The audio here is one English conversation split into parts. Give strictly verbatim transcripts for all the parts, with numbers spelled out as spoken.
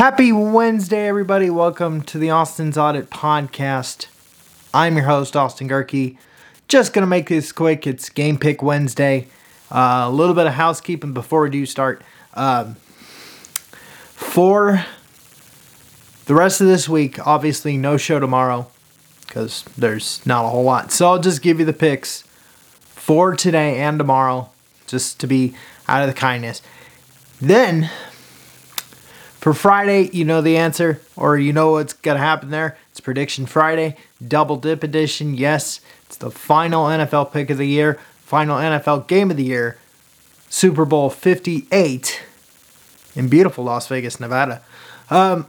Happy Wednesday, everybody. Welcome to the Austin's Audit podcast. I'm your host, Austin Gerke. Just going to make this quick. It's Game Pick Wednesday. Uh, a little bit of housekeeping before we do start. Um, for the rest of this week, obviously no show tomorrow because there's not a whole lot. So I'll just give you the picks for today and tomorrow just to be out of the kindness. Then for Friday, you know the answer, or you know what's going to happen there. It's Prediction Friday, Double Dip Edition. Yes, it's the final N F L pick of the year, final N F L game of the year, Super Bowl fifty-eight in beautiful Las Vegas, Nevada. Um,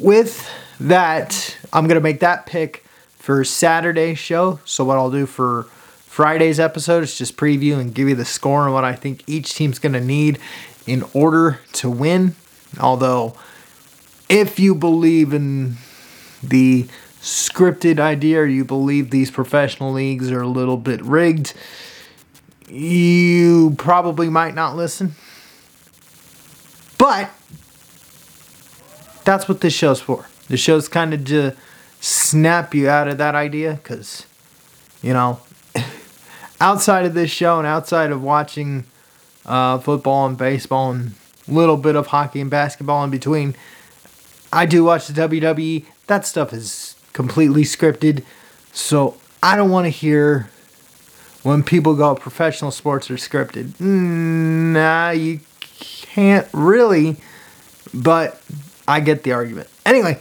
with that, I'm going to make that pick for Saturday's show. So what I'll do for Friday's episode is just preview and give you the score and what I think each team's going to need in order to win. Although, if you believe in the scripted idea, or you believe these professional leagues are a little bit rigged, you probably might not listen. But that's what this show's for. The show's kind of to snap you out of that idea, because, you know, outside of this show and outside of watching uh, football and baseball and little bit of hockey and basketball in between, I do watch the W W E. That stuff is completely scripted, so I don't want to hear when people go, professional sports are scripted. Mm, nah, you can't really, but I get the argument. Anyway,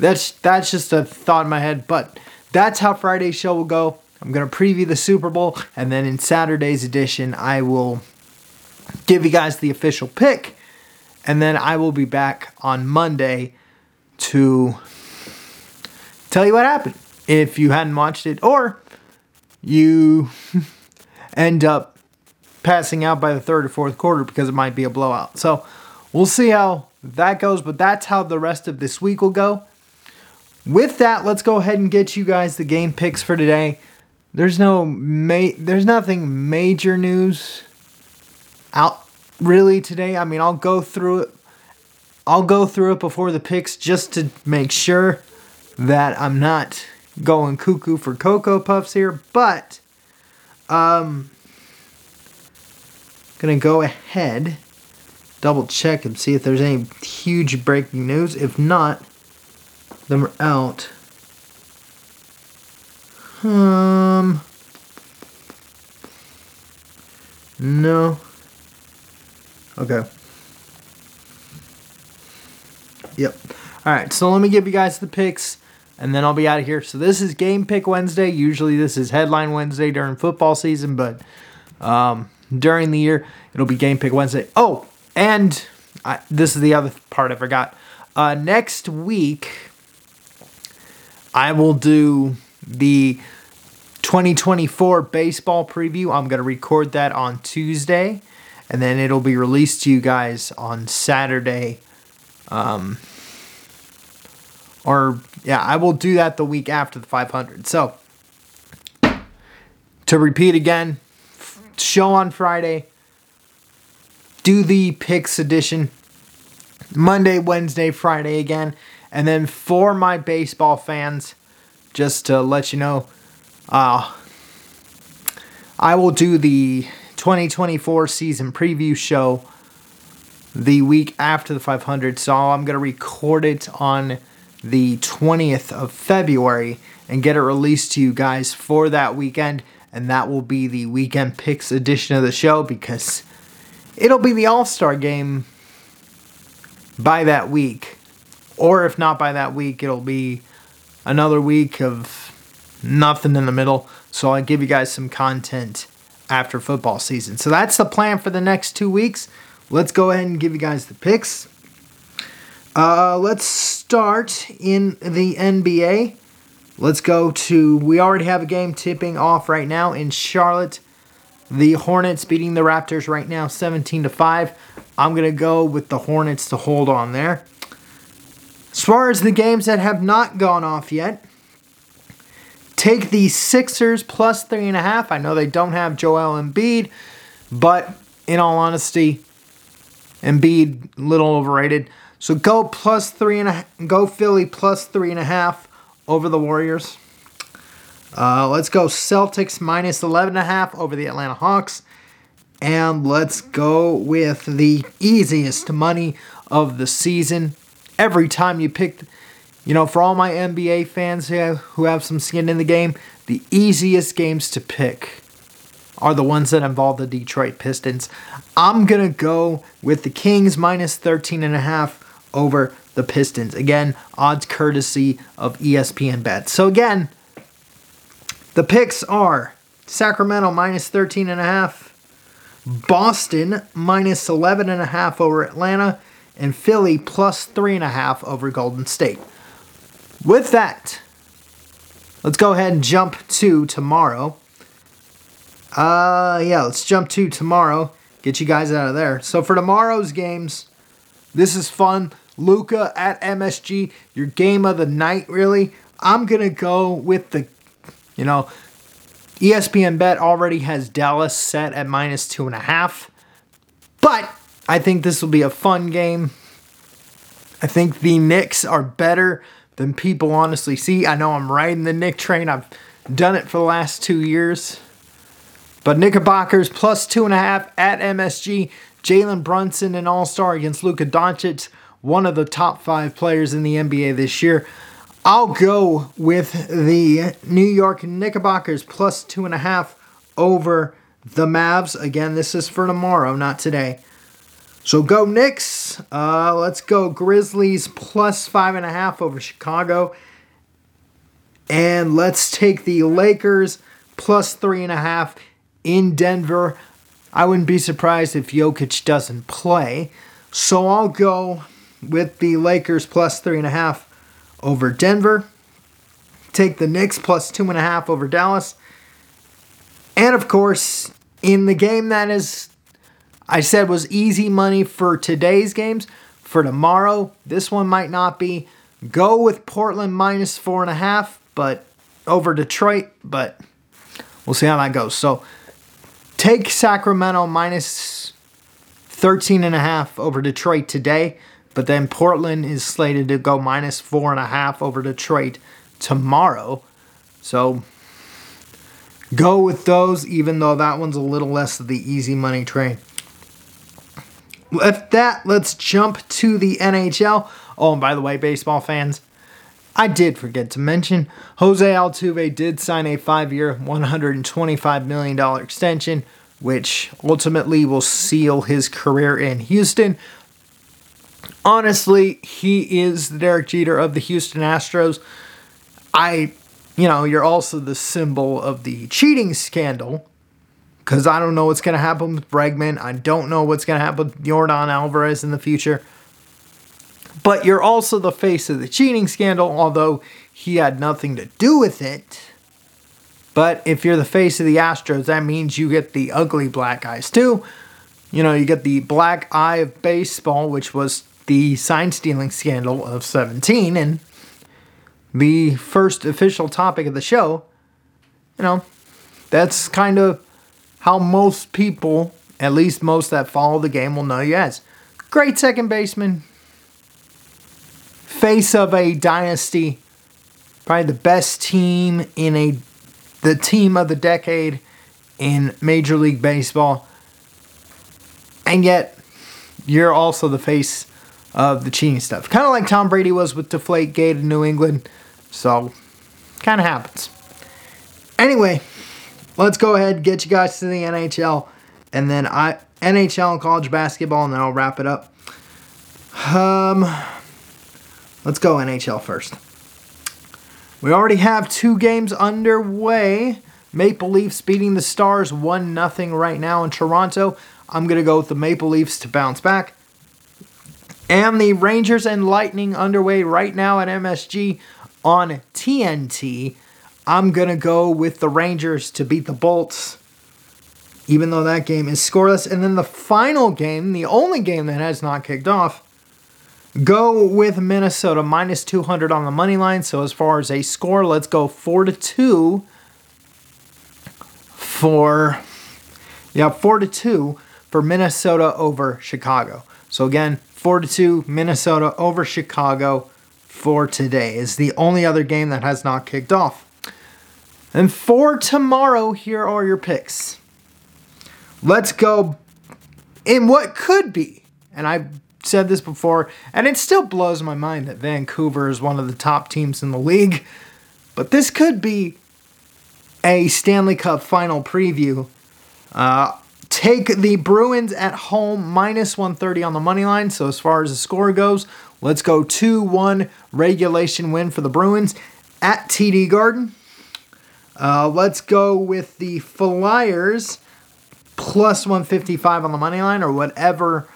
that's that's just a thought in my head, but that's how Friday's show will go. I'm going to preview the Super Bowl, and then in Saturday's edition, I will give you guys the official pick. And then I will be back on Monday to tell you what happened if you hadn't watched it, or you end up passing out by the third or fourth quarter because it might be a blowout. So we'll see how that goes, but that's how the rest of this week will go. With that, let's go ahead and get you guys the game picks for today. There's no ma- there's nothing major news out really today. I mean, I'll go through it. I'll go through it before the picks just to make sure that I'm not going cuckoo for Cocoa Puffs here. But um, gonna go ahead, double check and see if there's any huge breaking news. If not, then we're out. Um, no. Okay. Yep. All right, so let me give you guys the picks, and then I'll be out of here. So this is Game Pick Wednesday. Usually this is Headline Wednesday during football season, but um, during the year, it'll be Game Pick Wednesday. Oh, and I, this is the other part I forgot. Uh, next week, I will do the twenty twenty-four baseball preview. I'm going to record that on Tuesday. And then it'll be released to you guys on Saturday. Um, or, yeah, I will do that the week after the five hundred. So, to repeat again, show on Friday. Do the picks edition. Monday, Wednesday, Friday again. And then for my baseball fans, just to let you know, uh, I will do the twenty twenty-four season preview show the week after the five hundred. So I'm going to record it on the twentieth of February and get it released to you guys for that weekend. And that will be the weekend picks edition of the show, because it'll be the All-Star game by that week. Or if not by that week, it'll be another week of nothing in the middle. So I'll give you guys some content after football season. So that's the plan for the next two weeks. Let's go ahead and give you guys the picks. Uh, let's start in the N B A. Let's go to, we already have a game tipping off right now in Charlotte. The Hornets beating the Raptors right now seventeen to five. I'm going to go with the Hornets to hold on there. As far as the games that have not gone off yet, take the Sixers plus three and a half. I know they don't have Joel Embiid, but in all honesty, Embiid, little overrated. So go plus three and a, go Philly plus three and a half over the Warriors. Uh, let's go Celtics minus eleven and a half over the Atlanta Hawks. And let's go with the easiest money of the season. Every time you pick, you know, for all my N B A fans who have, who have some skin in the game, the easiest games to pick are the ones that involve the Detroit Pistons. I'm going to go with the Kings minus thirteen and a half over the Pistons. Again, odds courtesy of E S P N Bet. So again, the picks are Sacramento minus thirteen and a half, Boston minus eleven and a half over Atlanta, and Philly plus three and a half over Golden State. With that, let's go ahead and jump to tomorrow. Uh, yeah, let's jump to tomorrow. Get you guys out of there. So for tomorrow's games, this is fun. Luka at M S G, your game of the night, really. I'm going to go with the, you know, E S P N Bet already has Dallas set at minus two and a half. But I think this will be a fun game. I think the Knicks are better than people honestly see. I know I'm riding the Knick train. I've done it for the last two years. But Knickerbockers plus two and a half at M S G. Jalen Brunson, an all-star against Luka Doncic, one of the top five players in the N B A this year. I'll go with the New York Knickerbockers plus two and a half over the Mavs. Again, this is for tomorrow, not today. So go Knicks. Uh, let's go Grizzlies plus five and a half over Chicago. And let's take the Lakers plus three and a half in Denver. I wouldn't be surprised if Jokic doesn't play. So I'll go with the Lakers plus three and a half over Denver. Take the Knicks plus two and a half over Dallas. And of course, in the game that is, I said was easy money for today's games, for tomorrow, this one might not be. Go with Portland minus four and a half, but over Detroit, but we'll see how that goes. So take Sacramento minus thirteen and a half over Detroit today, but then Portland is slated to go minus four and a half over Detroit tomorrow. So go with those, even though that one's a little less of the easy money train. With that, let's jump to the N H L. Oh, and by the way, baseball fans, I did forget to mention, Jose Altuve did sign a five-year, one hundred twenty-five million dollars extension, which ultimately will seal his career in Houston. Honestly, he is the Derek Jeter of the Houston Astros. I, you know, you're also the symbol of the cheating scandal, because I don't know what's going to happen with Bregman. I don't know what's going to happen with Jordan Alvarez in the future. But you're also the face of the cheating scandal, although he had nothing to do with it. But if you're the face of the Astros, that means you get the ugly black eyes too. You know, you get the black eye of baseball, which was the sign-stealing scandal of seventeen. And the first official topic of the show, you know, that's kind of how most people, at least most that follow the game, will know you as. Great second baseman. Face of a dynasty, probably the best team in a, the team of the decade in Major League Baseball. And yet, you're also the face of the cheating stuff. Kind of like Tom Brady was with Deflategate in New England. So, kind of happens. Anyway, let's go ahead and get you guys to the N H L. And then I N H L and college basketball, and then I'll wrap it up. Um... Let's go N H L first. We already have two games underway. Maple Leafs beating the Stars one nothing right now in Toronto. I'm going to go with the Maple Leafs to bounce back. And the Rangers and Lightning underway right now at M S G on T N T. I'm going to go with the Rangers to beat the Bolts, even though that game is scoreless. And then the final game, the only game that has not kicked off, go with Minnesota minus two hundred on the money line. So as far as a score, let's go four to two for yeah four to two for Minnesota over Chicago. So again, four to two Minnesota over Chicago for today. It's the only other game that has not kicked off. And for tomorrow, here are your picks. Let's go in what could be, and I've said this before, and it still blows my mind that Vancouver is one of the top teams in the league, but this could be a Stanley Cup final preview. Uh, take the Bruins at home, minus one thirty on the money line, so as far as the score goes, let's go two one regulation win for the Bruins at T D Garden. Uh, let's go with the Flyers, plus one fifty-five on the money line, or whatever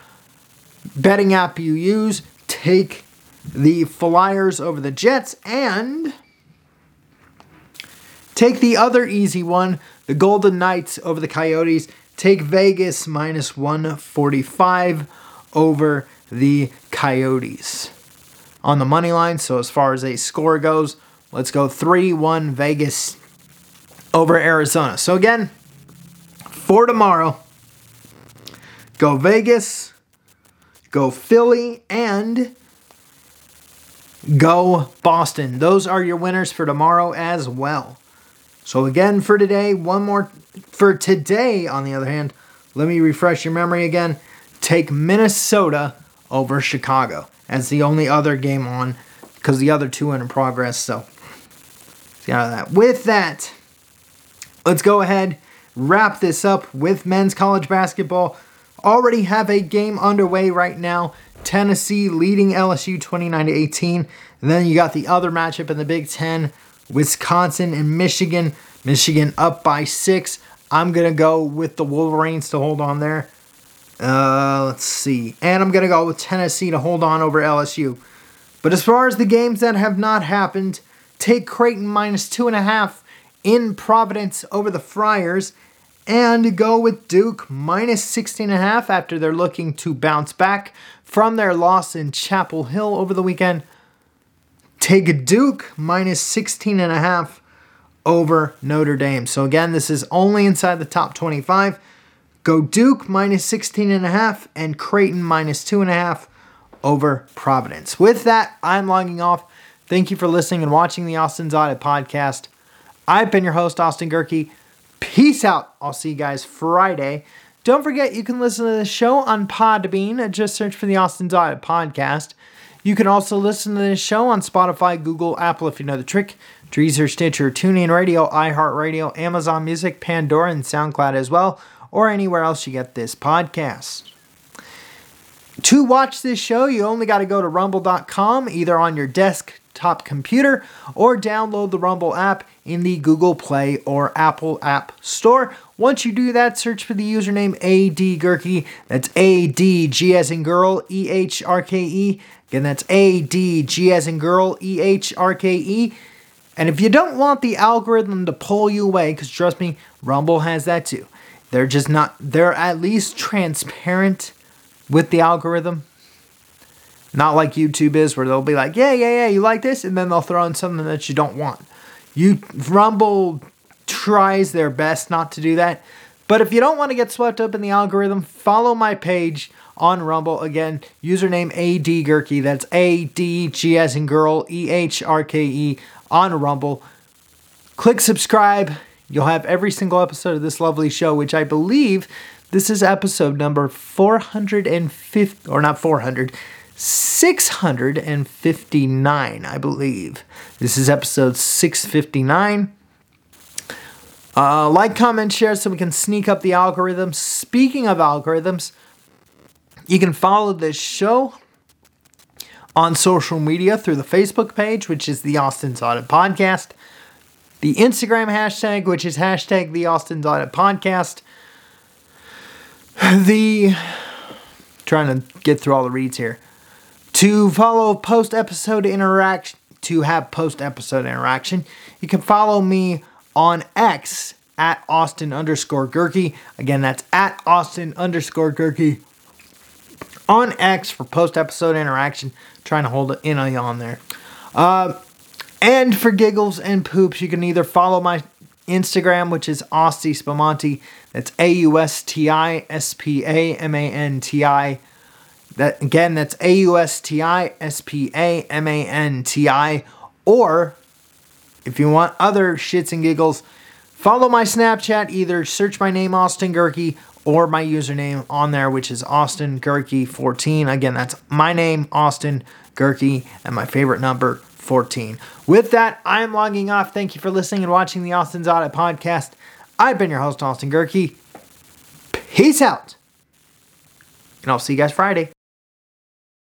betting app you use. Take the Flyers over the Jets, and take the other easy one, the Golden Knights over the Coyotes. Take Vegas, minus one forty-five over the Coyotes on the money line. So as far as a score goes, let's go three one Vegas over Arizona. So again, for tomorrow, go Vegas, go Philly, and go Boston. Those are your winners for tomorrow as well. So again, for today, one more for today, on the other hand, let me refresh your memory again. Take Minnesota over Chicago as the only other game on, because the other two are in progress. So see out of that. With that, let's go ahead, wrap this up with men's college basketball. Already have a game underway right now. Tennessee leading L S U twenty-nine to eighteen. And then you got the other matchup in the Big Ten, Wisconsin and Michigan. Michigan up by six. I'm going to go with the Wolverines to hold on there. Uh, let's see. And I'm going to go with Tennessee to hold on over L S U. But as far as the games that have not happened, take Creighton minus two and a half in Providence over the Friars, and go with Duke minus sixteen and a half after they're looking to bounce back from their loss in Chapel Hill over the weekend. Take Duke minus sixteen and a half over Notre Dame. So again, this is only inside the top twenty-five. Go Duke minus sixteen and a half and Creighton minus two and a half over Providence. With that, I'm logging off. Thank you for listening and watching the Austin's Audit podcast. I've been your host, Austin Gerke. Peace out. I'll see you guys Friday. Don't forget, you can listen to the show on Podbean. Just search for the Austin's Audit podcast. You can also listen to this show on Spotify, Google, Apple, if you know the trick, Deezer, Stitcher, TuneIn Radio, iHeartRadio, Amazon Music, Pandora, and SoundCloud as well, or anywhere else you get this podcast. To watch this show, you only got to go to rumble dot com, either on your desk, top computer, or download the Rumble app in the Google Play or Apple App Store. Once you do that, search for the username A D Gerke. That's A D G as in girl, E H R K E. Again, that's A D G as in girl, E H R K E. And if you don't want the algorithm to pull you away, because trust me, Rumble has that too. They're just not, they're at least transparent with the algorithm. Not like YouTube is, where they'll be like, yeah, yeah, yeah, you like this? And then they'll throw in something that you don't want. You Rumble tries their best not to do that. But if you don't want to get swept up in the algorithm, follow my page on Rumble. Again, username A D Gerke. That's A D G as in girl, E H R K E on Rumble. Click subscribe. You'll have every single episode of this lovely show, which I believe this is episode number four hundred fifty, or not four hundred, six fifty-nine, I believe. This is episode six fifty-nine. Uh, like, comment, share so we can sneak up the algorithm. Speaking of algorithms, you can follow this show on social media through the Facebook page, which is the Austin's Audit Podcast, the Instagram hashtag, which is hashtag the Austin's Audit Podcast, the... trying to get through all the reads here. To follow post-episode interaction, to have post-episode interaction, you can follow me on X at Austin underscore Gerke. Again, that's at Austin underscore Gerke on X for post-episode interaction. I'm trying to hold an N on there. Uh, and for giggles and poops, you can either follow my Instagram, which is Austi Spamanti. That's A U S T I S P A M A N T I. That again, that's A U S T I S P A M A N T I. Or if you want other shits and giggles, follow my Snapchat. Either search my name, Austin Gerke, or my username on there, which is Austin Gerke fourteen. Again, that's my name, Austin Gerke, and my favorite number, fourteen. With that, I am logging off. Thank you for listening and watching the Austin's Audit podcast. I've been your host, Austin Gerke. Peace out. And I'll see you guys Friday.